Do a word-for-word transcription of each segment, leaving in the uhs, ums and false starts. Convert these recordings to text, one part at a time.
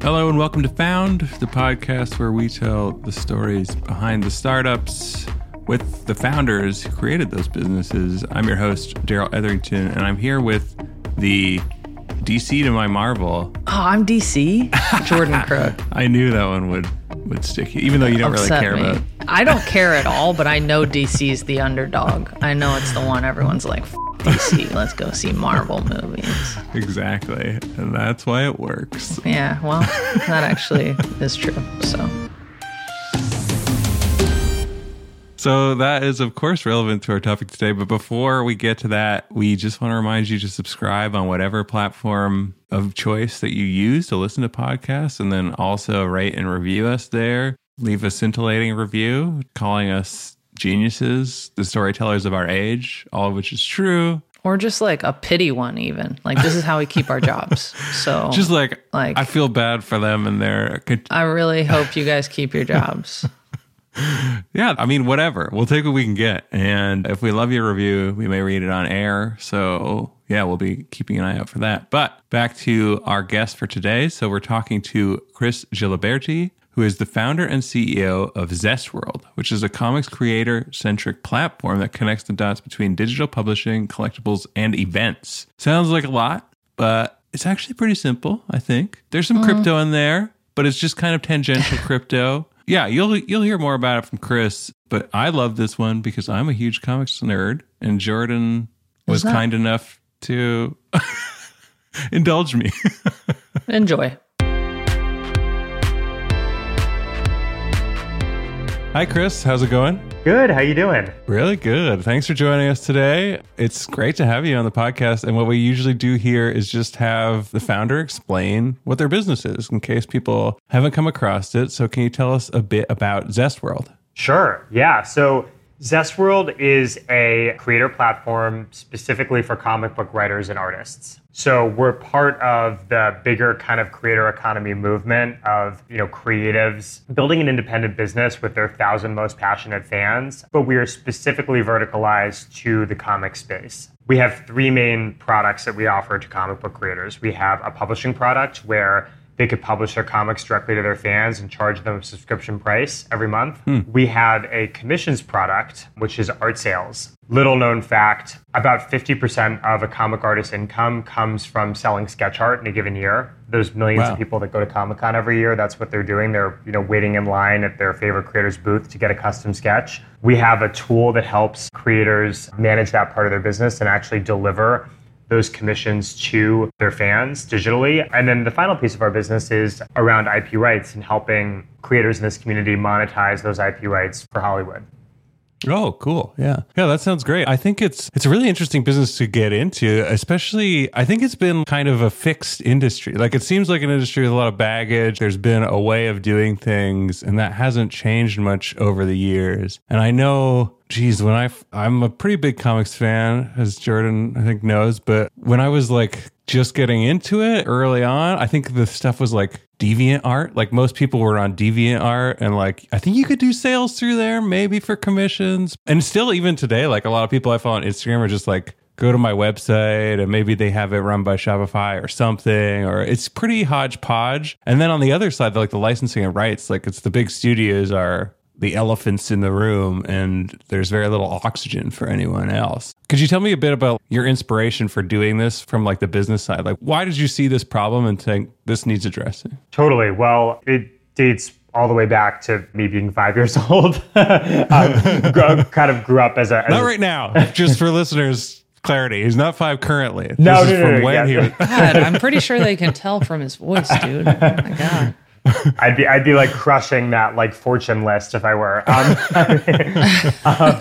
Hello and welcome to Found, the podcast where we tell the stories behind the startups with the founders who created those businesses. I'm your host, Daryl Etherington, and I'm here with the D C to my Marvel. Oh, I'm D C? Jordan Crook. I knew that one would, would stick, even though you don't Upset really care me. about it. I don't care at all, but I know D C's the underdog. I know it's the one everyone's like, F- D C, let's go see Marvel movies. Exactly. And that's why it works. Yeah, well, that actually is true. So So that is, of course, relevant to our topic today. But before we get to that, we just want to remind you to subscribe on whatever platform of choice that you use to listen to podcasts. And then also rate and review us there. Leave a scintillating review calling us geniuses, the storytellers of our age, all of which is true. Or just like a pity one, even. Like, this is how we keep our jobs. So just like, like I feel bad for them and their... I really hope you guys keep your jobs. Yeah, I mean, whatever. We'll take what we can get. And if we love your review, we may read it on air. So yeah, we'll be keeping an eye out for that. But back to our guest for today. So we're talking to Chris Giliberti, who is the founder and C E O of Zestworld, which is a comics creator-centric platform that connects the dots between digital publishing, collectibles, and events. Sounds like a lot, but it's actually pretty simple, I think. There's some mm. crypto in there, but it's just kind of tangential crypto. Yeah, you'll you'll hear more about it from Chris, but I love this one because I'm a huge comics nerd, and Jordan was that- kind enough to indulge me. Enjoy. Hi, Chris. How's it going? Good. How you doing? Really good. Thanks for joining us today. It's great to have you on the podcast. And what we usually do here is just have the founder explain what their business is in case people haven't come across it. So can you tell us a bit about Zestworld? Sure. Yeah. So Zestworld is a creator platform specifically for comic book writers and artists. So we're part of the bigger kind of creator economy movement of, you know, creatives building an independent business with their thousand most passionate fans, but we are specifically verticalized to the comic space. We have three main products that we offer to comic book creators. We have a publishing product where they could publish their comics directly to their fans and charge them a subscription price every month. Hmm. We have a commissions product, which is art sales. Little known fact, about fifty percent of a comic artist's income comes from selling sketch art in a given year. There's millions wow. of people that go to Comic-Con every year. That's what they're doing. They're, you know, waiting in line at their favorite creator's booth to get a custom sketch. We have a tool that helps creators manage that part of their business and actually deliver those commissions to their fans digitally. And then the final piece of our business is around I P rights and helping creators in this community monetize those I P rights for Hollywood. Oh, cool. Yeah. Yeah, that sounds great. I think it's it's a really interesting business to get into, especially I think it's been kind of a fixed industry. Like, it seems like an industry with a lot of baggage. There's been a way of doing things, and that hasn't changed much over the years. And I know, geez, when I I'm a pretty big comics fan, as Jordan, I think, knows, but when I was like just getting into it early on, I think the stuff was like Deviant Art. Like, most people were on Deviant Art, and like, I think you could do sales through there, maybe for commissions. And still, even today, like, a lot of people I follow on Instagram are just like, go to my website, and maybe they have it run by Shopify or something, or it's pretty hodgepodge. And then on the other side, like the licensing and rights, like, it's the big studios are the elephants in the room, and there's very little oxygen for anyone else. Could you tell me a bit about your inspiration for doing this from like the business side? Like, why did you see this problem and think this needs addressing? Totally. Well, it dates all the way back to me being five years old. um, grew, kind of grew up as a... As not right now, just for listeners. Clarity. He's not five currently. No, this no, is no, from no, when yeah. he was... God, I'm pretty sure they can tell from his voice, dude. Oh my God. I'd be I'd be like crushing that like fortune list if I were. Um, I mean,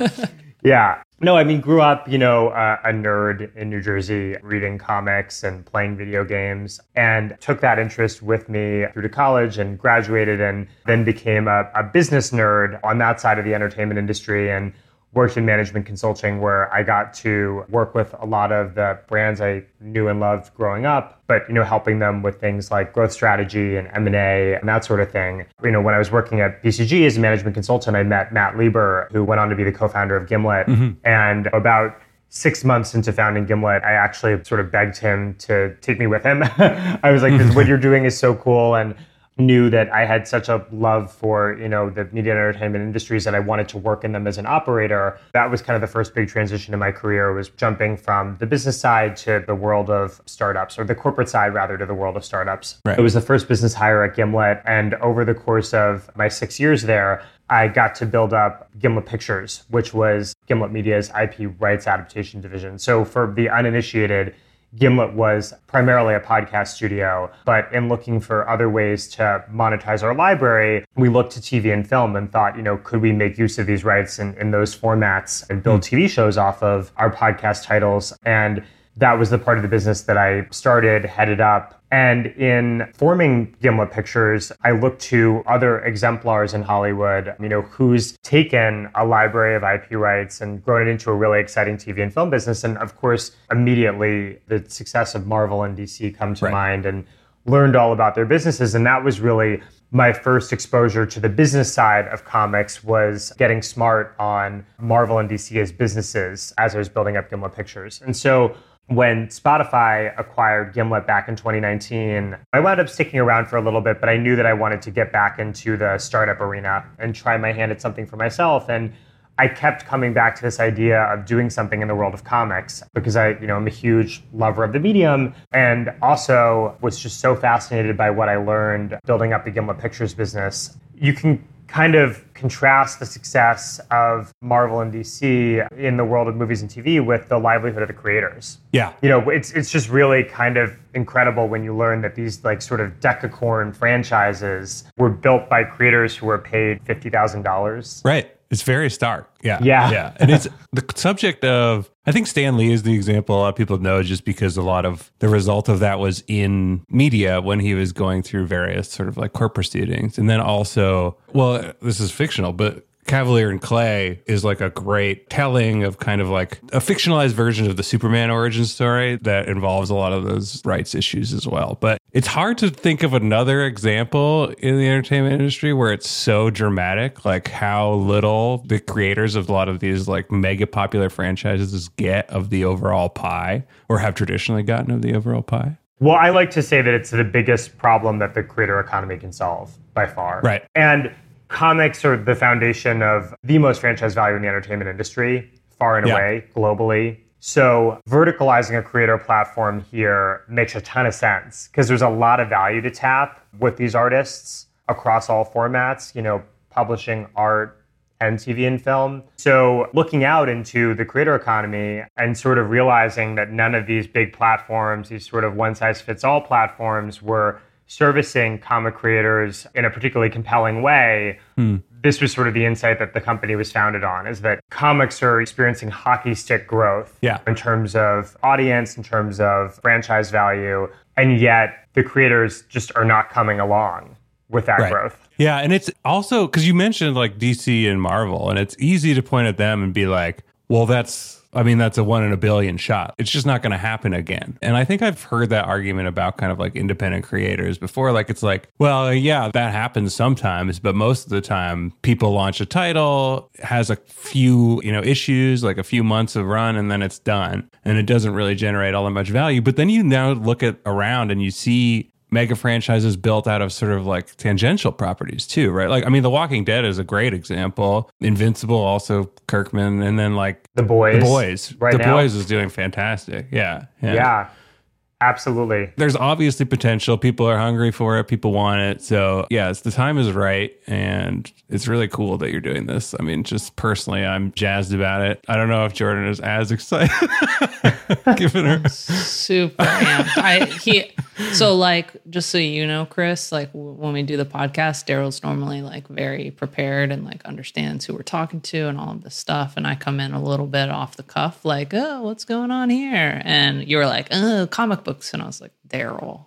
um, yeah. No, I mean, grew up, you know, uh, a nerd in New Jersey, reading comics and playing video games, and took that interest with me through to college and graduated, and then became a, a business nerd on that side of the entertainment industry, and worked in management consulting where I got to work with a lot of the brands I knew and loved growing up, but, you know, helping them with things like growth strategy and M and A and that sort of thing. You know, when I was working at B C G as a management consultant, I met Matt Lieber, who went on to be the co-founder of Gimlet. Mm-hmm. And about six months into founding Gimlet, I actually sort of begged him to take me with him. I was like, because what you're doing is so cool, and knew that I had such a love for, you know, the media and entertainment industries that I wanted to work in them as an operator. That was kind of the first big transition in my career, was jumping from the business side to the world of startups, or the corporate side rather to the world of startups. Right. It was the first business hire at Gimlet. And over the course of my six years there, I got to build up Gimlet Pictures, which was Gimlet Media's I P rights adaptation division. So for the uninitiated, Gimlet was primarily a podcast studio, but in looking for other ways to monetize our library, we looked to T V and film and thought, you know, could we make use of these rights in, in those formats and build T V shows off of our podcast titles? And that was the part of the business that I started, headed up. And in forming Gimlet Pictures, I looked to other exemplars in Hollywood, you know, who's taken a library of I P rights and grown it into a really exciting T V and film business. And of course, immediately the success of Marvel and D C come to right. mind, and learned all about their businesses. And that was really my first exposure to the business side of comics, was getting smart on Marvel and D C as businesses as I was building up Gimlet Pictures. And so when Spotify acquired Gimlet back in twenty nineteen, I wound up sticking around for a little bit, but I knew that I wanted to get back into the startup arena and try my hand at something for myself. And I kept coming back to this idea of doing something in the world of comics, because I, you know, I'm a huge lover of the medium, and also was just so fascinated by what I learned building up the Gimlet Pictures business. You can kind of contrast the success of Marvel and D C in the world of movies and T V with the livelihood of the creators. Yeah. You know, it's it's just really kind of incredible when you learn that these like sort of decacorn franchises were built by creators who were paid fifty thousand dollars. Right. It's very stark. Yeah. Yeah. Yeah. And it's the subject of, I think Stan Lee is the example a lot of people know, just because a lot of the result of that was in media when he was going through various sort of like court proceedings. And then also, well, this is fictional, but Cavalier and Clay is like a great telling of kind of like a fictionalized version of the Superman origin story that involves a lot of those rights issues as well. But it's hard to think of another example in the entertainment industry where it's so dramatic, like how little the creators of a lot of these like mega popular franchises get of the overall pie, or have traditionally gotten of the overall pie. Well, I like to say that it's the biggest problem that the creator economy can solve by far. Right. And comics are the foundation of the most franchise value in the entertainment industry, far and yeah. away, globally. So verticalizing a creator platform here makes a ton of sense, because there's a lot of value to tap with these artists across all formats, you know, publishing, art, and T V and film. So looking out into the creator economy and sort of realizing that none of these big platforms, these sort of one-size-fits-all platforms, were servicing comic creators in a particularly compelling way. Hmm. This was sort of the insight that the company was founded on, is that comics are experiencing hockey stick growth yeah. in terms of audience, in terms of franchise value, and yet the creators just are not coming along with that right. growth. Yeah, and it's also, because you mentioned like D C and Marvel, and it's easy to point at them and be like, well, that's, I mean, that's a one in a billion shot. It's just not going to happen again. And I think I've heard that argument about kind of like independent creators before. Like, it's like, well, yeah, that happens sometimes, but most of the time people launch a title, has a few, you know, issues, like a few months of run, and then it's done. And it doesn't really generate all that much value. But then you now look at around and you see mega franchises built out of sort of like tangential properties too, right? Like, I mean, The Walking Dead is a great example. Invincible, also Kirkman, and then like The Boys. The Boys, right the now. Boys is doing fantastic. Yeah, yeah, yeah, absolutely. There's obviously potential. People are hungry for it. People want it. So yeah, it's, the time is right, and it's really cool that you're doing this. I mean, just personally, I'm jazzed about it. I don't know if Jordan is as excited. Giving her super amped. I he. So like, just so you know, Chris, like w- when we do the podcast, Daryl's normally like very prepared and like understands who we're talking to and all of this stuff. And I come in a little bit off the cuff, like, oh, what's going on here? And you were like, oh, comic books. And I was like, Daryl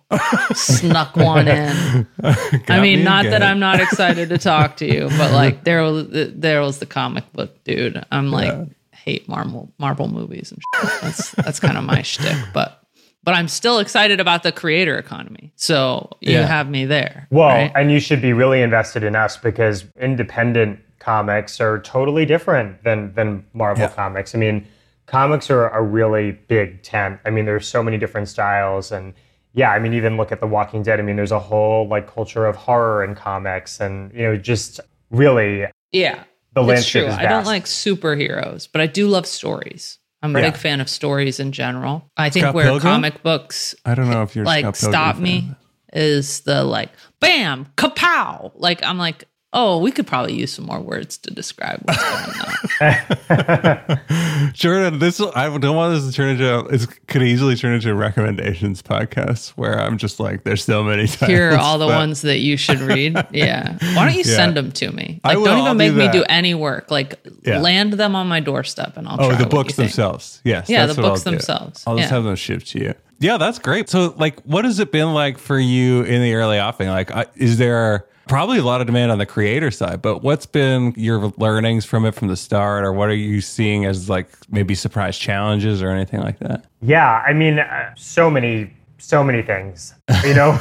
snuck one in. I mean, me not again. That I'm not excited to talk to you, but like Daryl, Daryl's the comic book dude. I'm like, yeah. hate Marvel, Marvel movies and shit. That's, that's kind of my shtick, but. But I'm still excited about the creator economy. So you yeah. have me there. Well, right? And you should be really invested in us, because independent comics are totally different than than Marvel yeah. comics. I mean, comics are a really big tent. I mean, there's so many different styles. And yeah, I mean, even look at The Walking Dead. I mean, there's a whole like culture of horror in comics and, you know, just really. Yeah, the landscape is vast. I don't like superheroes, but I do love stories. I'm a yeah. big fan of stories in general. I think Scott where Pilgrim? Comic books, I don't know if you're like stop me fan. Is the like, bam, kapow. Like, I'm like, oh, we could probably use some more words to describe what's going on. Jordan, this I don't want this to turn into. It could easily turn into a recommendations podcast where I'm just like, there's so many titles. Here are all the but... ones that you should read. Yeah, why don't you yeah. send them to me? Like, I will, don't even I'll make do me do any work. Like, yeah. land them on my doorstep, and I'll. Oh, try the books themselves. Think. Yes. Yeah, that's the what books I'll themselves. Do. I'll just yeah. have them shipped to you. Yeah, that's great. So, like, what has it been like for you in the early offing? Like, I, is there? Probably a lot of demand on the creator side, but what's been your learnings from it from the start, or what are you seeing as like maybe surprise challenges or anything like that? Yeah, I mean, uh, so many, so many things, you know?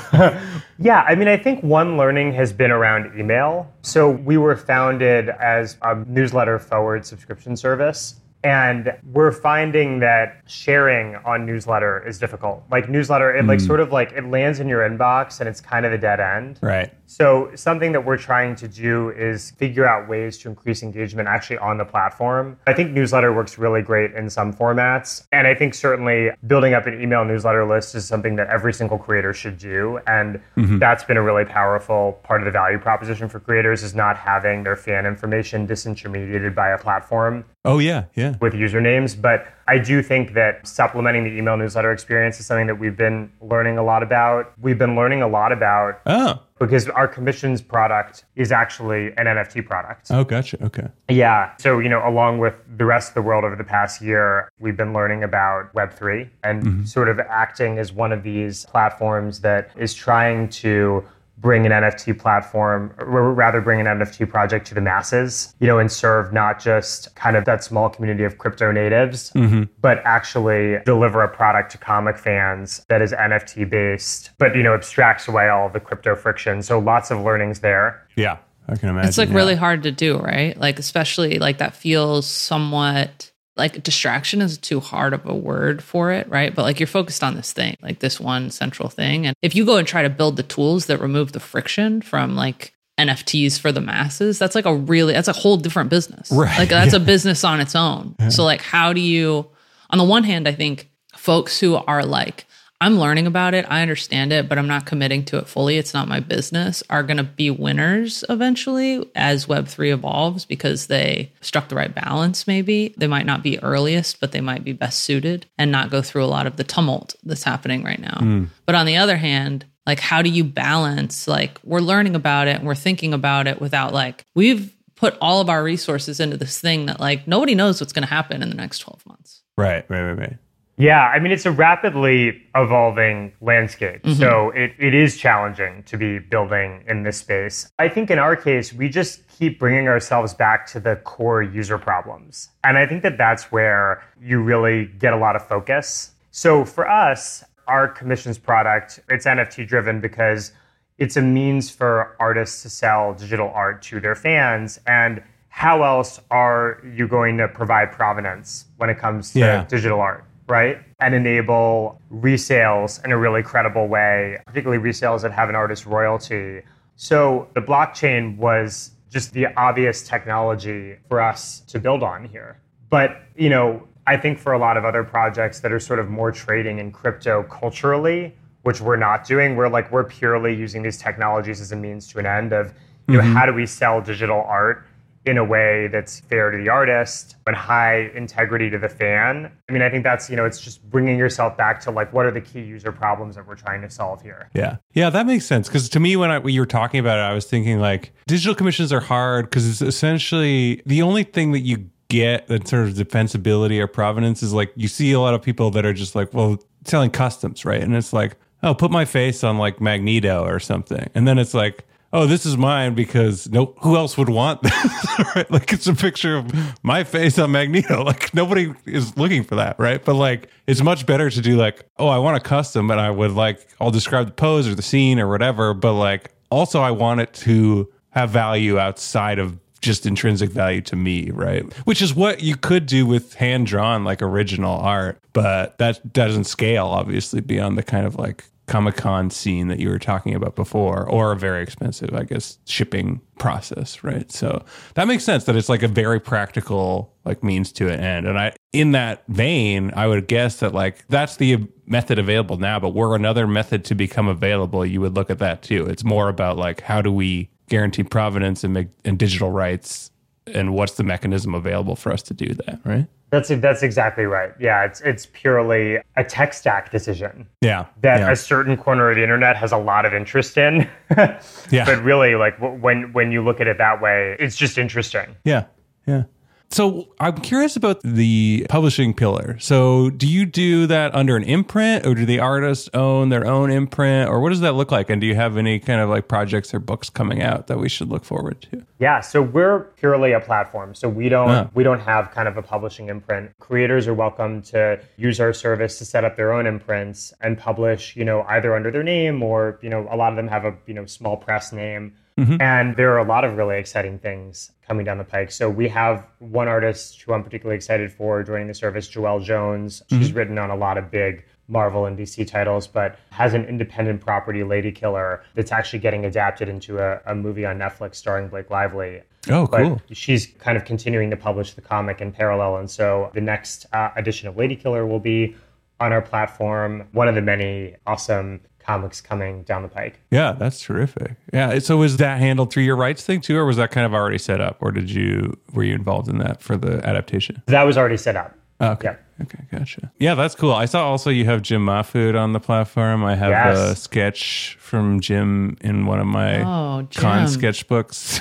Yeah, I mean, I think one learning has been around email. So we were founded as a newsletter forward subscription service, and we're finding that sharing on newsletter is difficult. Like newsletter, it mm. like sort of like it lands in your inbox and it's kind of a dead end. Right. So something that we're trying to do is figure out ways to increase engagement actually on the platform. I think newsletter works really great in some formats. And I think certainly building up an email newsletter list is something that every single creator should do. And mm-hmm. that's been a really powerful part of the value proposition for creators is not having their fan information disintermediated by a platform. Oh, yeah, yeah. With usernames. But I do think that supplementing the email newsletter experience is something that we've been learning a lot about. We've been learning a lot about oh. because our commissions product is actually an N F T product. Oh, gotcha. Okay. Yeah. So, you know, along with the rest of the world over the past year, we've been learning about Web three and mm-hmm. sort of acting as one of these platforms that is trying to bring an N F T platform, or rather bring an N F T project to the masses, you know, and serve not just kind of that small community of crypto natives, mm-hmm. but actually deliver a product to comic fans that is N F T based, but, you know, abstracts away all the crypto friction. So lots of learnings there. Yeah, I can imagine. It's like yeah. really hard to do, right? Like, especially like that feels somewhat like distraction is too hard of a word for it, right? But like you're focused on this thing, like this one central thing. And if you go and try to build the tools that remove the friction from like N F Ts for the masses, that's like a really, that's a whole different business. Right. Like that's yeah. a business on its own. Yeah. So like how do you, on the one hand, I think folks who are like, I'm learning about it, I understand it, but I'm not committing to it fully, it's not my business, are going to be winners eventually as Web three evolves because they struck the right balance maybe. They might not be earliest, but they might be best suited and not go through a lot of the tumult that's happening right now. Mm. But on the other hand, like how do you balance, like we're learning about it and we're thinking about it without like, we've put all of our resources into this thing that like nobody knows what's going to happen in the next twelve months. Right, right, right, right. Yeah, I mean, it's a rapidly evolving landscape. Mm-hmm. So it, it is challenging to be building in this space. I think in our case, we just keep bringing ourselves back to the core user problems. And I think that that's where you really get a lot of focus. So for us, our commissions product, it's N F T driven because it's a means for artists to sell digital art to their fans. And how else are you going to provide provenance when it comes to yeah. digital art? Right? And enable resales in a really credible way, particularly resales that have an artist royalty. So the blockchain was just the obvious technology for us to build on here. But, you know, I think for a lot of other projects that are sort of more trading in crypto culturally, which we're not doing, we're like, we're purely using these technologies as a means to an end of, you mm-hmm. know, how do we sell digital art in a way that's fair to the artist but high integrity to the fan. I mean, I think that's, you know, it's just bringing yourself back to like, what are the key user problems that we're trying to solve here? Yeah. Yeah, that makes sense. Because to me, when, I, when you were talking about it, I was thinking like digital commissions are hard because it's essentially the only thing that you get in terms of defensibility or provenance is like, you see a lot of people that are just like, well, selling customs, right? And it's like, oh, put my face on like Magneto or something. And then it's like, oh, this is mine because no, who else would want this? Right? Like it's a picture of my face on Magneto. Like nobody is looking for that, right? But like it's much better to do like, oh, I want a custom and I would like, I'll describe the pose or the scene or whatever. But like also I want it to have value outside of just intrinsic value to me, right? Which is what you could do with hand-drawn, like, original art, but that doesn't scale, obviously, beyond the kind of, like, Comic-Con scene that you were talking about before, or a very expensive, I guess, shipping process, right? So that makes sense that it's like a very practical, like, means to an end. And I, in that vein, I would guess that, like, that's the method available now, but were another method to become available, you would look at that too. It's more about, like, how do we guarantee provenance and make and digital rights, and what's the mechanism available for us to do that, right? That's that's exactly right. Yeah, it's it's purely a tech stack decision. Yeah, that yeah. a certain corner of the internet has a lot of interest in. Yeah, but really, like, when when you look at it that way, it's just interesting. Yeah, yeah. So I'm curious about the publishing pillar. So do you do that under an imprint, or do the artists own their own imprint, or what does that look like? And do you have any kind of, like, projects or books coming out that we should look forward to? Yeah, so we're purely a platform. So we don't oh. we don't have kind of a publishing imprint. Creators are welcome to use our service to set up their own imprints and publish, you know, either under their name or, you know, a lot of them have a, you know, small press name. Mm-hmm. And there are a lot of really exciting things coming down the pike. So we have one artist who I'm particularly excited for joining the service, Joelle Jones. She's mm-hmm. written on a lot of big Marvel and D C titles, but has an independent property, Lady Killer, that's actually getting adapted into a, a movie on Netflix starring Blake Lively. Oh, but cool. She's kind of continuing to publish the comic in parallel. And so the next uh, edition of Lady Killer will be on our platform, one of the many awesome comics coming down the pike. Yeah, that's terrific. Yeah. So is that handled through your rights thing too, or was that kind of already set up, or did you were you involved in that for the adaptation? That was already set up. Okay. Yeah. Okay, gotcha. Yeah, that's cool. I saw also you have Jim Mahfood on the platform. I have yes. a sketch from Jim in one of my oh, con sketchbooks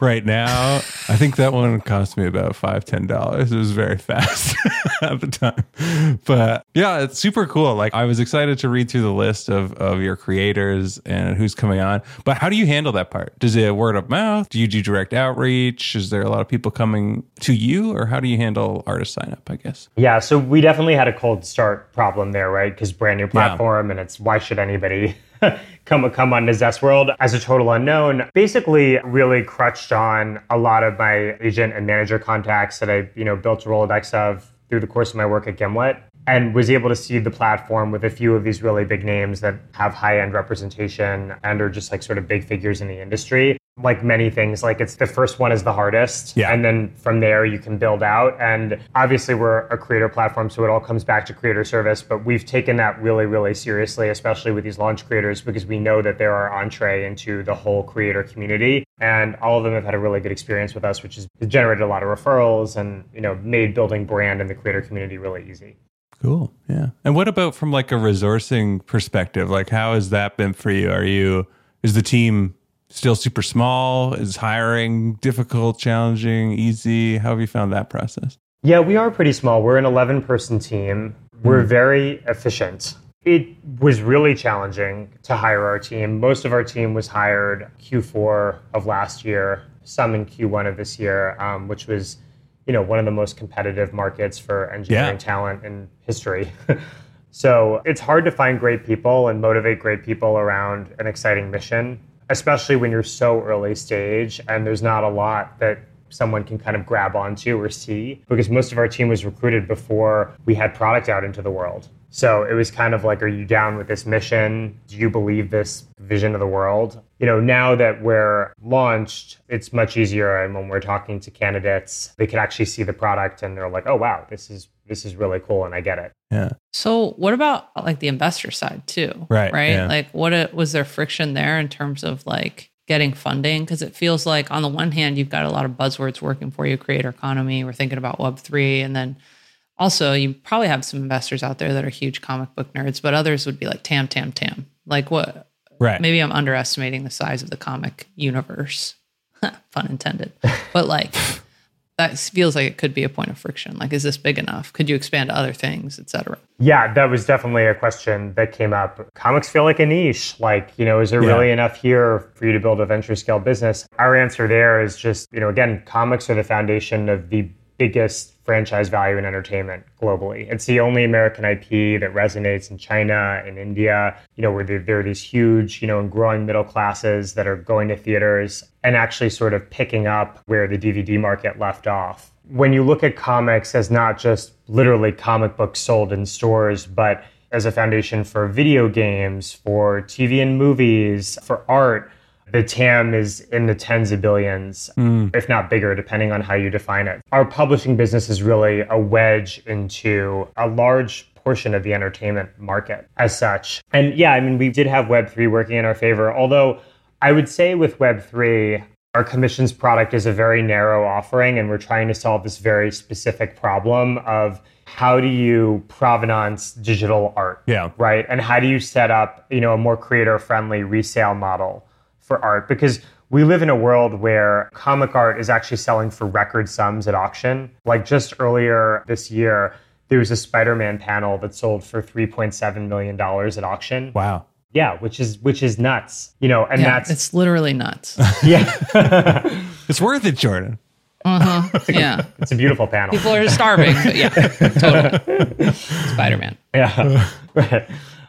right now. I think that one cost me about five, ten dollars. It was very fast at the time. But yeah, it's super cool. Like, I was excited to read through the list of, of your creators and who's coming on. But how do you handle that part? Does it word of mouth? Do you do direct outreach? Is there a lot of people coming to you? Or how do you handle artist sign up, I guess? Yeah, so we definitely had a cold start problem there, right? Because brand new platform, yeah. and it's why should anybody come come on to Zestworld as a total unknown? Basically, really crutched on a lot of my agent and manager contacts that I, you know, built a Rolodex of through the course of my work at Gimlet, and was able to see the platform with a few of these really big names that have high-end representation and are just, like, sort of big figures in the industry. Like many things, like, it's the first one is the hardest. Yeah. And then from there you can build out. And obviously we're a creator platform, so it all comes back to creator service. But we've taken that really, really seriously, especially with these launch creators, because we know that they're our entree into the whole creator community. And all of them have had a really good experience with us, which has generated a lot of referrals and, you know, made building brand in the creator community really easy. Cool. Yeah. And what about from, like, a resourcing perspective? Like, how has that been for you? Are you, is the team still super small? Is hiring difficult, challenging, easy? How have you found that process? Yeah, we are pretty small. We're an eleven-person team. We're mm. very efficient. It was really challenging to hire our team. Most of our team was hired Q four of last year, some in Q one of this year, um, which was, you know, one of the most competitive markets for engineering yeah. talent in history. So it's hard to find great people and motivate great people around an exciting mission, especially when you're so early stage and there's not a lot that someone can kind of grab onto or see, because most of our team was recruited before we had product out into the world. So it was kind of like, are you down with this mission? Do you believe this vision of the world? You know, now that we're launched, it's much easier. And when we're talking to candidates, they can actually see the product and they're like, oh, wow, this is this is really cool. And I get it. Yeah. So what about, like, the investor side too? Right. Right. Yeah. Like, what was there friction there in terms of, like, getting funding? Because it feels like on the one hand, you've got a lot of buzzwords working for you, creator economy. We're thinking about Web three. And then also you probably have some investors out there that are huge comic book nerds, but others would be like, tam, tam, tam. Like, what? Right. Maybe I'm underestimating the size of the comic universe. Pun intended. But, like, that feels like it could be a point of friction. Like, is this big enough? Could you expand to other things, et cetera? Yeah, that was definitely a question that came up. Comics feel like a niche. Like, you know, is there yeah. really enough here for you to build a venture scale business? Our answer there is just, you know, again, comics are the foundation of the biggest franchise value in entertainment globally. It's the only American I P that resonates in China and in India, you know, where there, there are these huge, you know, and growing middle classes that are going to theaters and actually sort of picking up where the D V D market left off. When you look at comics as not just literally comic books sold in stores, but as a foundation for video games, for T V and movies, for art, the T A M is in the tens of billions, mm. if not bigger, depending on how you define it. Our publishing business is really a wedge into a large portion of the entertainment market as such. And yeah, I mean, we did have Web three working in our favor, although I would say with Web three, our commissions product is a very narrow offering, and we're trying to solve this very specific problem of how do you provenance digital art, yeah. right? And how do you set up, you know, a more creator-friendly resale model for art, because we live in a world where comic art is actually selling for record sums at auction. Like just earlier this year, there was a Spider-Man panel that sold for three point seven million dollars at auction. Wow. Yeah, which is which is nuts. You know, and yeah, that's it's literally nuts. Yeah. It's worth it, Jordan. Uh-huh. It's a, yeah. It's a beautiful panel. People are starving, but yeah. Totally. Spider-Man. Yeah. Right.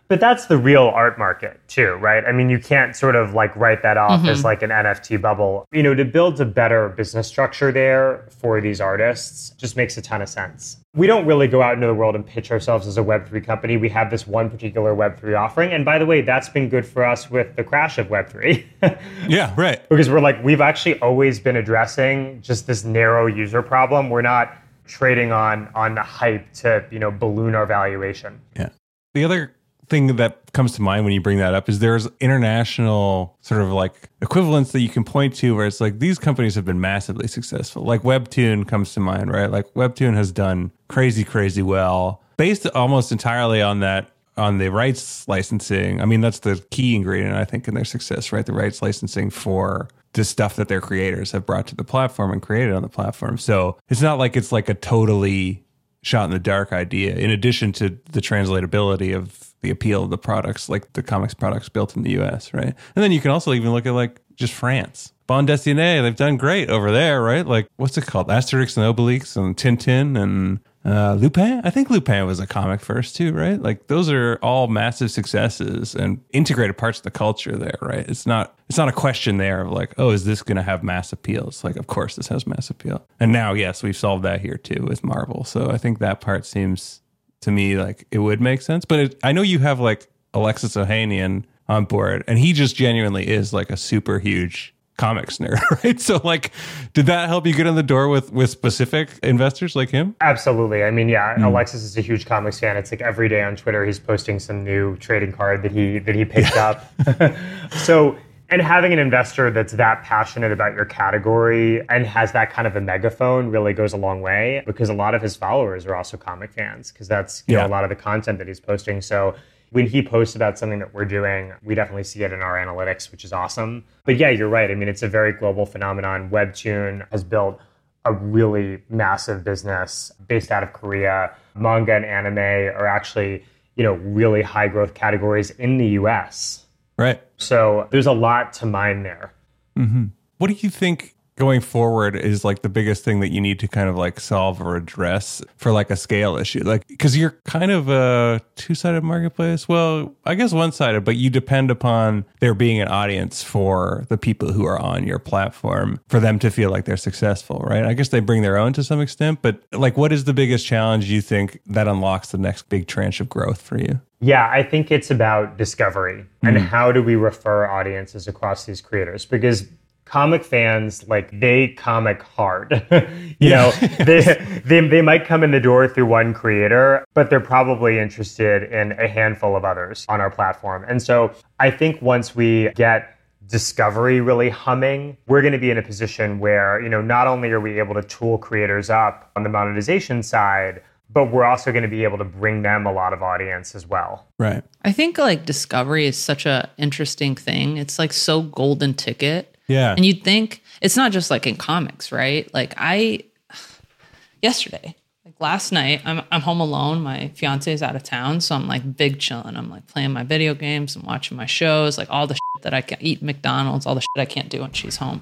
But that's the real art market too, right? I mean, you can't sort of like write that off mm-hmm. as like an N F T bubble. You know, to build a better business structure there for these artists just makes a ton of sense. We don't really go out into the world and pitch ourselves as a Web three company. We have this one particular Web three offering. And by the way, that's been good for us with the crash of Web three. Yeah, right. Because we're like, we've actually always been addressing just this narrow user problem. We're not trading on on the hype to, you know, balloon our valuation. Yeah. The other thing that comes to mind when you bring that up is there's international sort of like equivalents that you can point to where it's like these companies have been massively successful. Like Webtoon comes to mind, right? Like Webtoon has done crazy, crazy well based almost entirely on that, on the rights licensing. I mean, that's the key ingredient, I think, in their success, right? The rights licensing for the stuff that their creators have brought to the platform and created on the platform. So it's not like it's like a totally shot in the dark idea, in addition to the translatability of the appeal of the products, like the comics products built in the U S, right? And then you can also even look at like just France. Bande Dessinée, they've done great over there, right? Like, what's it called? Asterix and Obelix and Tintin and uh, Lupin. I think Lupin was a comic first too, right? Like those are all massive successes and integrated parts of the culture there, right? It's not it's not a question there of like, oh, is this going to have mass appeal? It's like, of course this has mass appeal. And now, yes, we've solved that here too with Marvel. So I think that part seems to me like it would make sense. But it, I know you have like Alexis Ohanian on board, and he just genuinely is like a super huge comics nerd, right? So like, did that help you get in the door with with specific investors like him? Absolutely. I mean, yeah, mm. Alexis is a huge comics fan. It's like every day on Twitter he's posting some new trading card that he that he picked yeah. up. So, and having an investor that's that passionate about your category and has that kind of a megaphone really goes a long way, because a lot of his followers are also comic fans, because that's you yeah. know, a lot of the content that he's posting. So when he posts about something that we're doing, we definitely see it in our analytics, which is awesome. But yeah, you're right. I mean, it's a very global phenomenon. Webtoon has built a really massive business based out of Korea. Manga and anime are actually, you know, really high growth categories in the U S, right? So there's a lot to mine there. Mm-hmm. What do you think going forward is like the biggest thing that you need to kind of like solve or address for like a scale issue? Like, because you're kind of a two-sided marketplace. Well, I guess one-sided, but you depend upon there being an audience for the people who are on your platform for them to feel like they're successful, right? I guess they bring their own to some extent, but like what is the biggest challenge you think that unlocks the next big tranche of growth for you? Yeah, I think it's about discovery and mm-hmm. how do we refer audiences across these creators? Because comic fans, like, they comic hard. You know, they, they they might come in the door through one creator, but they're probably interested in a handful of others on our platform. And so I think once we get discovery really humming, we're going to be in a position where, you know, not only are we able to tool creators up on the monetization side, but we're also going to be able to bring them a lot of audience as well. Right. I think like discovery is such a interesting thing. It's like so golden ticket. Yeah. And you'd think it's not just like in comics, right? Like I, yesterday, like last night, I'm I'm home alone. My fiance is out of town, so I'm like big chilling. I'm like playing my video games, I'm watching my shows, like all the shit that I can eat McDonald's, all the shit I can't do when she's home.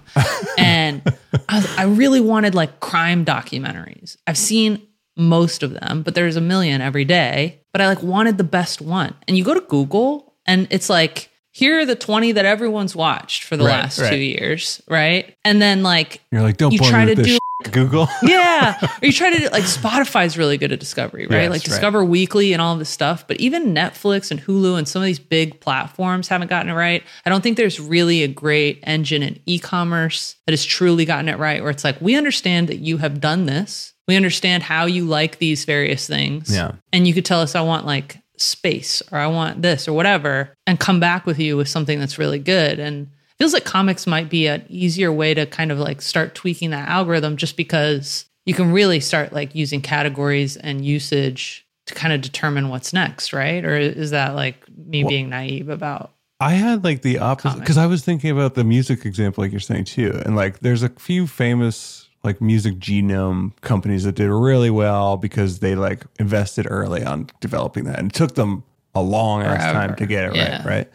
And I, was, I really wanted like crime documentaries. I've seen most of them, but there's a million every day. But I like wanted the best one. And you go to Google, and it's like, here are the twenty that everyone's watched for the right, last right. two years, right? And then like you're like, don't you bore try me with to this do sh- Google, yeah. Or you try to do, like Spotify's really good at discovery, right? Yes, like Discover right. Weekly and all this stuff. But even Netflix and Hulu and some of these big platforms haven't gotten it right. I don't think there's really a great engine in e-commerce that has truly gotten it right, where it's like, we understand that you have done this, we understand how you like these various things, yeah. And you could tell us, I want like space, or I want this or whatever, and come back with you with something that's really good. And it feels like comics might be an easier way to kind of like start tweaking that algorithm, just because you can really start like using categories and usage to kind of determine what's next, right? Or is that like me well, being naive about? I had like the opposite, because I was thinking about the music example like you're saying too. And like there's a few famous like music genome companies that did really well because they like invested early on developing that, and it took them a long ass time to get it yeah. right. Right.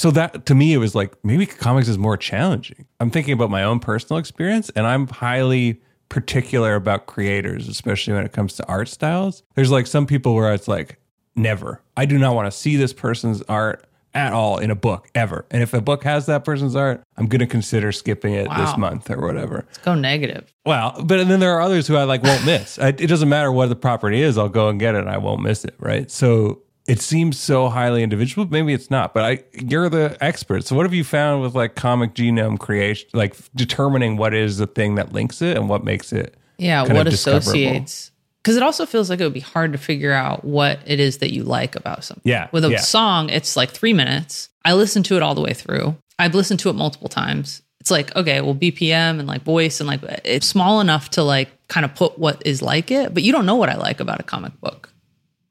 So that to me, it was like, maybe comics is more challenging. I'm thinking about my own personal experience, and I'm highly particular about creators, especially when it comes to art styles. There's like some people where it's like, never, I do not want to see this person's art at all in a book ever. And if a book has that person's art, I'm going to consider skipping it wow. this month or whatever. Let's go negative. Well, but then there are others who I like won't miss. I, it doesn't matter what the property is. I'll go and get it and I won't miss it. Right. So it seems so highly individual. Maybe it's not, but I, you're the expert. So what have you found with like comic genome creation, like determining what is the thing that links it and what makes it? Yeah. What associates. Because it also feels like it would be hard to figure out what it is that you like about something. Yeah. With a yeah. song, it's like three minutes. I listened to it all the way through. I've listened to it multiple times. It's like, okay, well, B P M and like voice and like it's small enough to like kind of put what is like it, but you don't know what I like about a comic book.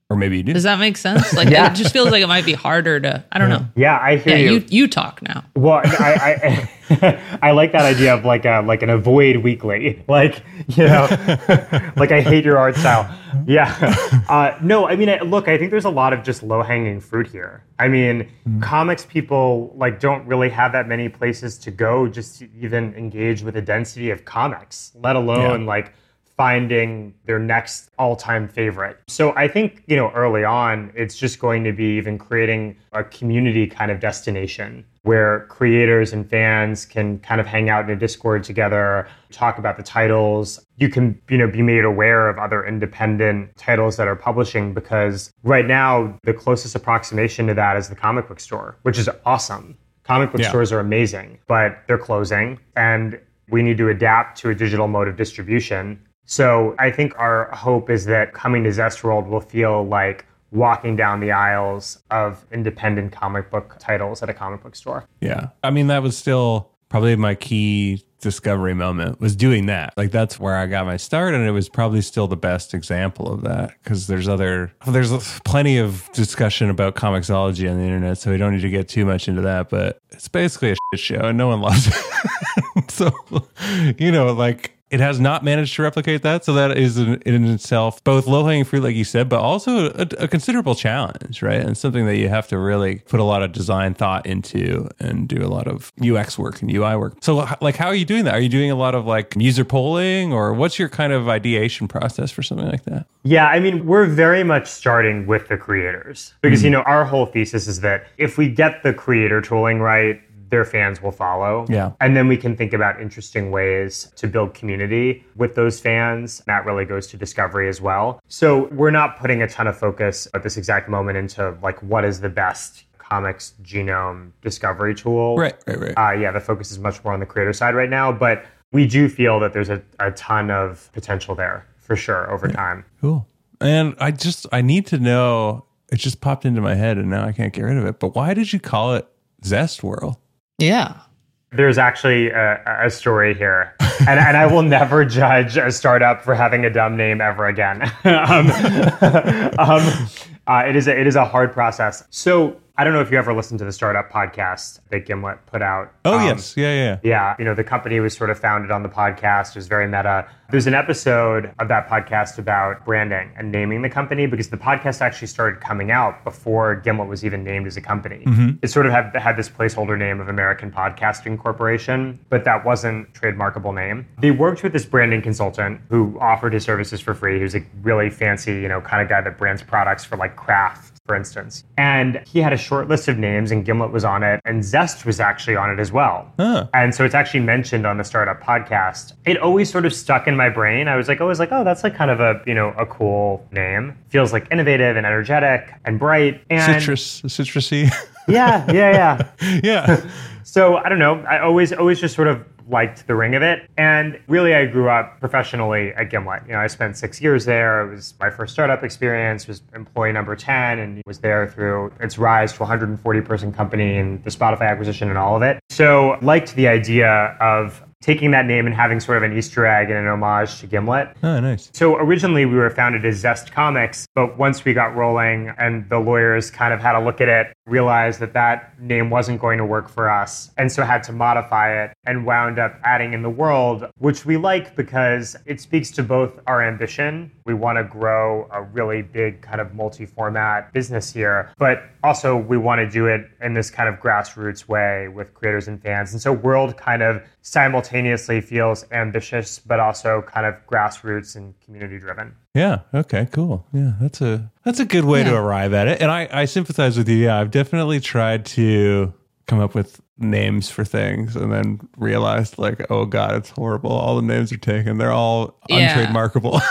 Or maybe you do. Does that make sense? Like yeah. it just feels like it might be harder to, I don't yeah. know. Yeah, I hear yeah, you. you. You talk now. Well, I I, I like that idea of like a, like an avoid weekly. Like, you know, like I hate your art style. Yeah. Uh, no, I mean, I, look, I think there's a lot of just low-hanging fruit here. I mean, mm. comics people like don't really have that many places to go just to even engage with the density of comics, let alone yeah. like finding their next all-time favorite. So I think, you know, early on, it's just going to be even creating a community kind of destination where creators and fans can kind of hang out in a Discord together, talk about the titles. You can, you know, be made aware of other independent titles that are publishing, because right now, the closest approximation to that is the comic book store, which is awesome. Comic book yeah. stores are amazing, but they're closing, and we need to adapt to a digital mode of distribution. So I think our hope is that coming to Zestworld will feel like walking down the aisles of independent comic book titles at a comic book store. Yeah. I mean, that was still probably my key discovery moment, was doing that. Like, that's where I got my start, and it was probably still the best example of that, because there's other, there's plenty of discussion about comiXology on the internet, so we don't need to get too much into that, but it's basically a shit show and no one loves it. So, you know, like, it has not managed to replicate that. So that is in, in itself both low-hanging fruit, like you said, but also a, a considerable challenge, right? And something that you have to really put a lot of design thought into and do a lot of U X work and U I work. So like, how are you doing that? Are you doing a lot of like user polling, or what's your kind of ideation process for something like that? Yeah, I mean, we're very much starting with the creators, because, mm-hmm. you know, our whole thesis is that if we get the creator tooling right, their fans will follow. Yeah. And then we can think about interesting ways to build community with those fans. That really goes to discovery as well. So we're not putting a ton of focus at this exact moment into like what is the best comics genome discovery tool. Right, right, right. Uh, yeah, the focus is much more on the creator side right now, but we do feel that there's a, a ton of potential there for sure over yeah. time. Cool. And I just, I need to know, it just popped into my head and now I can't get rid of it, but why did you call it Zestworld? Yeah. There's actually a, a story here. And, and I will never judge a startup for having a dumb name ever again. um, um, uh, it is a, it is a hard process. So I don't know if you ever listened to the Startup podcast that Gimlet put out. Oh, um, yes. Yeah, yeah, yeah. Yeah. You know, the company was sort of founded on the podcast. It was very meta. There's an episode of that podcast about branding and naming the company because the podcast actually started coming out before Gimlet was even named as a company. Mm-hmm. It sort of had, had this placeholder name of American Podcasting Corporation, but that wasn't a trademarkable name. They worked with this branding consultant who offered his services for free. He was a really fancy, you know, kind of guy that brands products for like Kraft, for instance. And he had a short list of names and Gimlet was on it and Zest was actually on it as well. Huh. And so it's actually mentioned on the Startup podcast. It always sort of stuck in my brain. I was like, always like, oh, that's like kind of a, you know, a cool name. Feels like innovative and energetic and bright. And citrus, citrusy. yeah, yeah, yeah. yeah. So I don't know. I always, always just sort of liked the ring of it. And really, I grew up professionally at Gimlet. You know, I spent six years there. It was my first startup experience, was employee number ten, and was there through its rise to a one hundred forty person company and the Spotify acquisition and all of it. So liked the idea of taking that name and having sort of an Easter egg and an homage to Gimlet. Oh, nice. So originally we were founded as Zest Comics, but once we got rolling and the lawyers kind of had a look at it, realized that that name wasn't going to work for us, and so had to modify it and wound up adding in the world, which we like because it speaks to both our ambition. We want to grow a really big kind of multi-format business here, but also we want to do it in this kind of grassroots way with creators and fans. And so world kind of simultaneously feels ambitious, but also kind of grassroots and community driven. Yeah. Okay, cool. Yeah, that's a that's a good way yeah. to arrive at it. And I, I sympathize with you. Yeah, I've definitely tried to come up with names for things and then realized like, oh God, it's horrible. All the names are taken. They're all yeah. untrademarkable.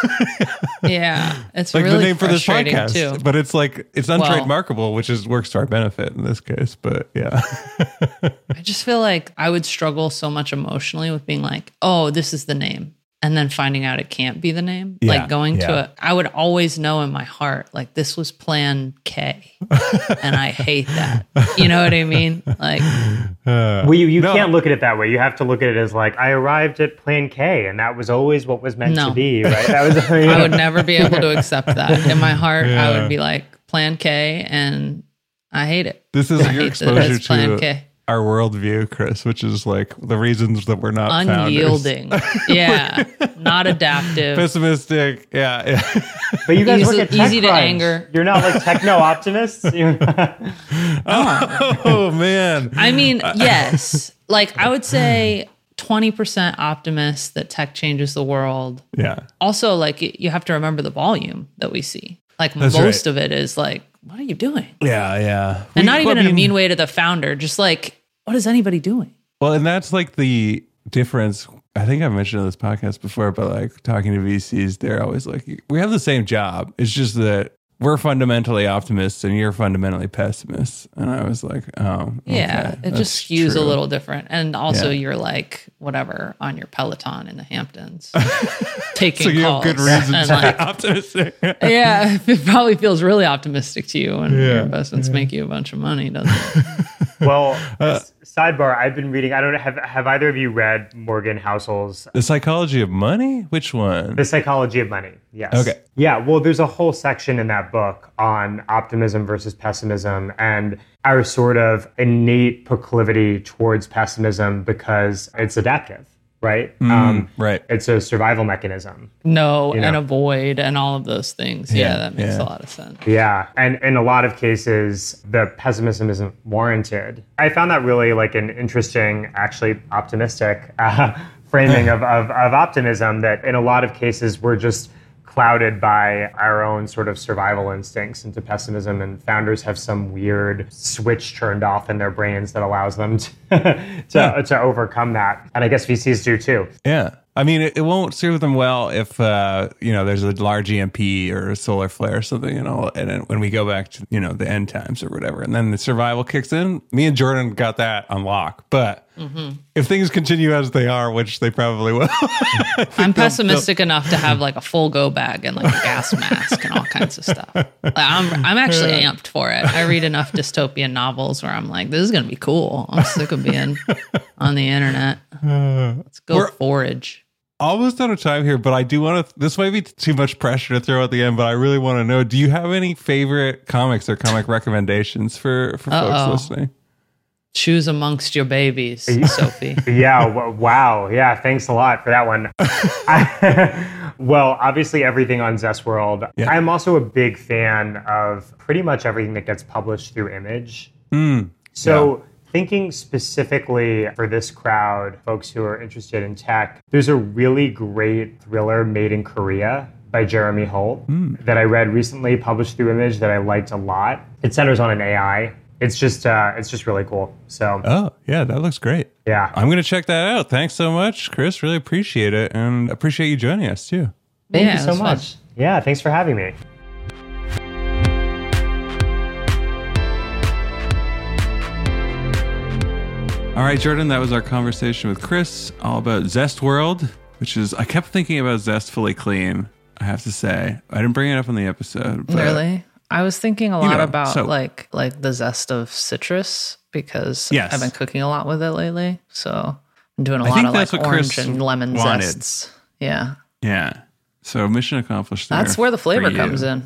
yeah. It's like really the name for this podcast. Too. But it's like it's untrademarkable, well, which is works to our benefit in this case. But yeah. I just feel like I would struggle so much emotionally with being like, oh, this is the name. And then finding out it can't be the name. Yeah, like going yeah. to it, I would always know in my heart, like this was plan K. And I hate that. You know what I mean? Like, uh, well, you, you no. can't look at it that way. You have to look at it as like, I arrived at plan K and that was always what was meant no. to be, right? That was. You know. I would never be able to accept that. In my heart, yeah. I would be like, plan K and I hate it. This is I your exposure to plan K. Our worldview, Chris, which is like the reasons that we're not unyielding, yeah, not adaptive, pessimistic, yeah. yeah. But you guys easy, work at easy to anger. You're not like techno optimists. oh, oh man, I mean, yes. Like I would say, twenty percent optimist that tech changes the world. Yeah. Also, like you have to remember the volume that we see. Like That's most right. of it is like. What are you doing? Yeah, yeah. And we, not even I mean, in a mean way to the founder, just like, what is anybody doing? Well, and that's like the difference. I think I've mentioned on this podcast before, but like talking to V Cs, they're always like, we have the same job. It's just that we're fundamentally optimists and you're fundamentally pessimists. And I was like, oh, okay, yeah, it just skews true. a little different. And also yeah. you're like, whatever, on your Peloton in the Hamptons, taking so you calls. Have good reasons to like, be optimistic. yeah, it probably feels really optimistic to you when yeah, your investments yeah. make you a bunch of money, doesn't it? Well, uh, sidebar, I've been reading, I don't know, have, have either of you read Morgan Housel's? The Psychology of Money? Which one? The Psychology of Money, yes. Okay. Yeah, well, there's a whole section in that book on optimism versus pessimism and our sort of innate proclivity towards pessimism because it's adaptive. Right? Mm, um, right. It's a survival mechanism. No, you know? And avoid and all of those things. Yeah, yeah that makes yeah. a lot of sense. Yeah. And in a lot of cases, the pessimism isn't warranted. I found that really like an interesting, actually optimistic uh, framing of, of, of optimism that in a lot of cases we're just clouded by our own sort of survival instincts into pessimism, and founders have some weird switch turned off in their brains that allows them to to, yeah. to overcome that. And I guess V Cs do too. Yeah. I mean, it, it won't serve them well if, uh, you know, there's a large E M P or a solar flare or something, you know, and then when we go back to, you know, the end times or whatever, and then the survival kicks in. Me and Jordan got that on lock. But mm-hmm. if things continue as they are, which they probably will. I'm pessimistic they'll, they'll... enough to have like a full go bag and like a gas mask and all kinds of stuff. Like, I'm I'm actually amped for it. I read enough dystopian novels where I'm like, this is going to be cool. I'm sick of being on the internet. Let's go We're, forage. almost out of time here, but I do want to, this might be too much pressure to throw at the end, but I really want to know, do you have any favorite comics or comic recommendations for, for folks listening? Choose amongst your babies, Sophie. Yeah, w- wow. Yeah, thanks a lot for that one. I, well, obviously everything on Zestworld. Yeah. I'm also a big fan of pretty much everything that gets published through Image. Mm, so yeah. Thinking specifically for this crowd, folks who are interested in tech, there's a really great thriller made in Korea by Jeremy Holt mm. that I read recently, published through Image, that I liked a lot. It centers on an A I. It's just uh, it's just really cool. So oh, yeah, that looks great. Yeah. I'm going to check that out. Thanks so much, Chris. Really appreciate it, and appreciate you joining us, too. Thank yeah, you so much. Fun. Yeah, thanks for having me. All right, Jordan, that was our conversation with Chris all about Zestworld, which is, I kept thinking about Zestfully Clean, I have to say. I didn't bring it up on the episode. But, really? I was thinking a lot you know, about so, like like the zest of citrus, because yes. I've been cooking a lot with it lately. So I'm doing a I lot of like orange Chris and lemon wanted. zests. Yeah. Yeah. So mission accomplished there. That's where the flavor comes in,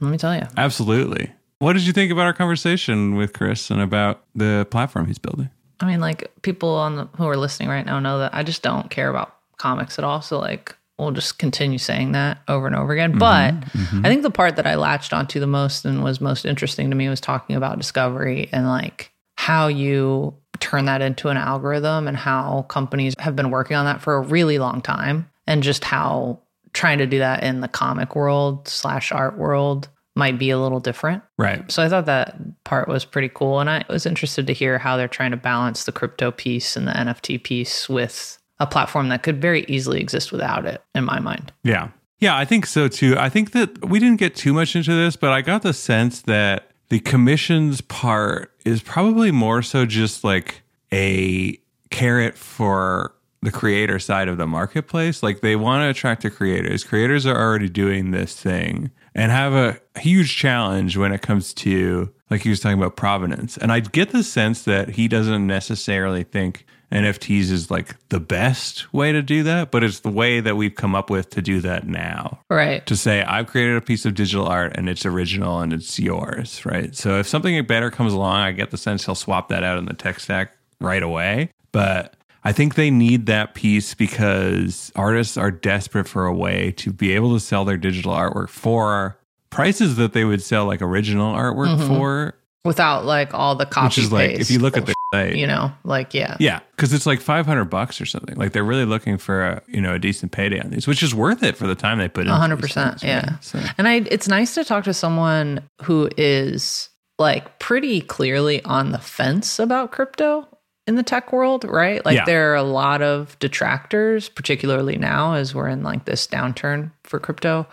let me tell you. Absolutely. What did you think about our conversation with Chris and about the platform he's building? I mean, like, people on the, who are listening right now know that I just don't care about comics at all. So, like, we'll just continue saying that over and over again. Mm-hmm, but mm-hmm. I think the part that I latched onto the most and was most interesting to me was talking about discovery and, like, how you turn that into an algorithm and how companies have been working on that for a really long time, and just how trying to do that in the comic world slash art world might be a little different. Right. So I thought that part was pretty cool. And I was interested to hear how they're trying to balance the crypto piece and the N F T piece with a platform that could very easily exist without it, in my mind. Yeah. Yeah, I think so too. I think that we didn't get too much into this, but I got the sense that the commissions part is probably more so just like a carrot for the creator side of the marketplace. Like, they want to attract the creators. Creators are already doing this thing and have a huge challenge when it comes to, like, he was talking about provenance. And I get the sense that he doesn't necessarily think N F Ts is like the best way to do that, but it's the way that we've come up with to do that now. Right. To say, I've created a piece of digital art and it's original and it's yours, right? So if something better comes along, I get the sense he'll swap that out in the tech stack right away. But I think they need that piece because artists are desperate for a way to be able to sell their digital artwork for prices that they would sell like original artwork mm-hmm. for. Without like all the copy Which is paste, like, if you look at the site, you know, like, yeah. Yeah, because it's like five hundred bucks or something. Like, they're really looking for a, you know, a decent payday on these, which is worth it for the time they put in. one hundred percent, yeah. Right? So. And I, it's nice to talk to someone who is like pretty clearly on the fence about crypto in the tech world, right? Like yeah. there are a lot of detractors, particularly now as we're in like this downturn for crypto.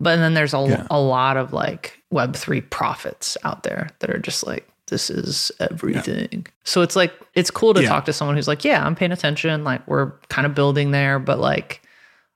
But then there's a, yeah. a lot of like Web three prophets out there that are just like, this is everything. Yeah. So it's like, it's cool to yeah. talk to someone who's like, yeah, I'm paying attention. Like, we're kind of building there, but like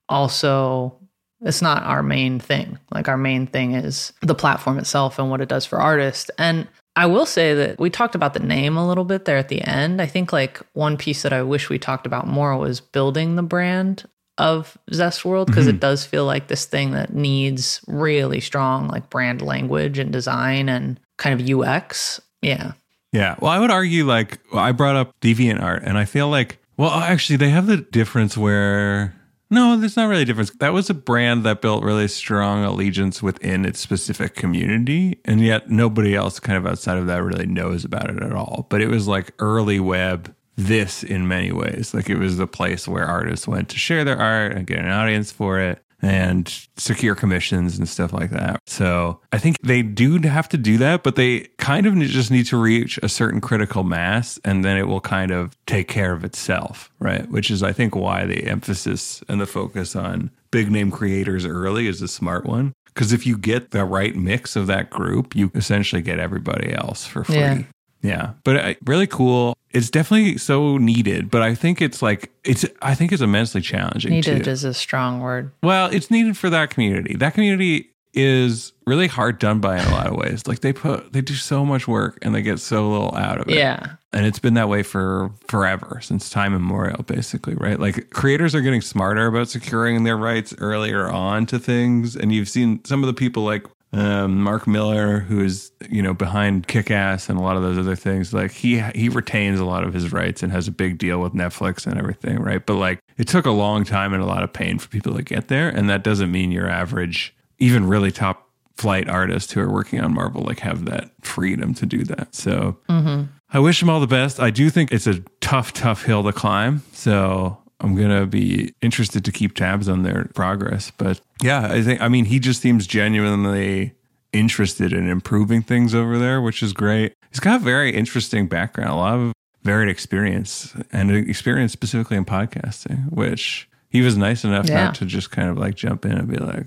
also it's not our main thing. Like, our main thing is the platform itself and what it does for artists. And I will say that we talked about the name a little bit there at the end. I think like one piece that I wish we talked about more was building the brand of Zestworld, because mm-hmm. it does feel like this thing that needs really strong like brand language and design and kind of U X. Yeah. Yeah. Well, I would argue, like, I brought up Deviant Art, and I feel like, well, actually they have the difference where, no, there's not really a difference. That was a brand that built really strong allegiance within its specific community, and yet nobody else kind of outside of that really knows about it at all. But it was like early web this in many ways. Like, it was the place where artists went to share their art and get an audience for it and secure commissions and stuff like that. So I think they do have to do that, but they kind of just need to reach a certain critical mass, and then it will kind of take care of itself, right? Which is, I think, why the emphasis and the focus on big name creators early is a smart one. Because if you get the right mix of that group, you essentially get everybody else for free. Yeah. Yeah, but really cool. It's definitely so needed, but I think it's like, it's, I think it's immensely challenging. Needed too. Is a strong word. Well, it's needed for that community. That community is really hard done by in a lot of ways. Like they put, they do so much work and they get so little out of it. Yeah. And it's been that way for forever, since time immemorial, basically, right? Like creators are getting smarter about securing their rights earlier on to things. And you've seen some of the people like um, Mark Miller, who is, you know, behind Kick-Ass and a lot of those other things. Like he, he retains a lot of his rights and has a big deal with Netflix and everything, right? But like it took a long time and a lot of pain for people to get there. And that doesn't mean your average, even really top flight artists who are working on Marvel, like have that freedom to do that. So mm-hmm. I wish them all the best. I do think it's a tough, tough hill to climb. So I'm going to be interested to keep tabs on their progress. But yeah, I think, I mean, he just seems genuinely interested in improving things over there, which is great. He's got a very interesting background, a lot of varied experience and experience specifically in podcasting, which he was nice enough yeah. not to just kind of like jump in and be like,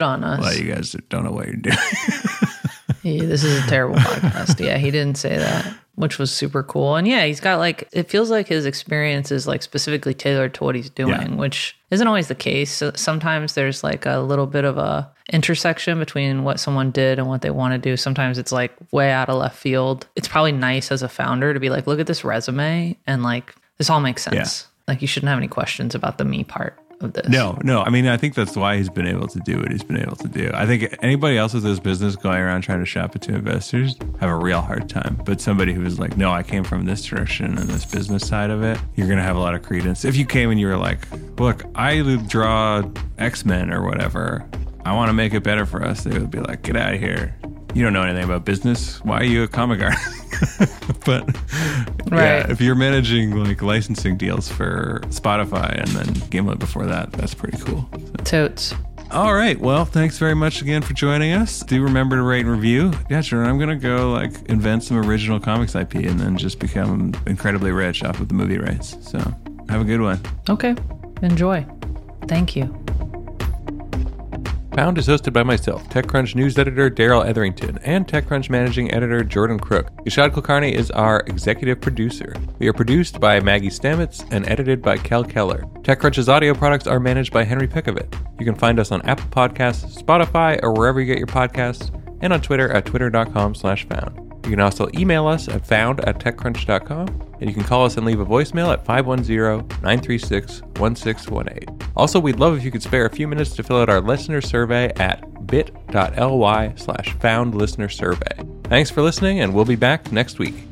on us. Well, you guys don't know what you're doing. Yeah, this is a terrible podcast. Yeah, he didn't say that, which was super cool. And yeah, he's got like, it feels like his experience is like specifically tailored to what he's doing, yeah. which isn't always the case. So sometimes there's like a little bit of a intersection between what someone did and what they want to do. Sometimes it's like way out of left field. It's probably nice as a founder to be like, look at this resume and like, this all makes sense. Yeah. Like you shouldn't have any questions about the me part. Of this. No, no. I mean, I think that's why he's been able to do what he's been able to do. I think anybody else with this business going around trying to shop it to investors have a real hard time. But somebody who is like, no, I came from this direction and this business side of it, you're going to have a lot of credence. If you came and you were like, look, I draw X-Men or whatever, I want to make it better for us, they would be like, get out of here. You don't know anything about business. Why are you a comic artist? But right. yeah, if you're managing like licensing deals for Spotify and then Gimlet before that, that's pretty cool. So. Totes. All right. Well, thanks very much again for joining us. Do remember to rate and review. Yeah, sure. I'm going to go like invent some original comics I P and then just become incredibly rich off of the movie rights. So have a good one. Okay. Enjoy. Thank you. Found is hosted by myself, TechCrunch news editor Daryl Etherington, and TechCrunch managing editor Jordan Crook. Ishad Kulkarni is our executive producer. We are produced by Maggie Stamets and edited by Kel Keller. TechCrunch's audio products are managed by Henry Pickovit. You can find us on Apple Podcasts, Spotify, or wherever you get your podcasts, and on Twitter at twitter.com slash found. You can also email us at found at TechCrunch.com, and you can call us and leave a voicemail at five one zero, nine three six, one six one eight. Also, we'd love if you could spare a few minutes to fill out our listener survey at bit.ly slash found listener survey. Thanks for listening, and we'll be back next week.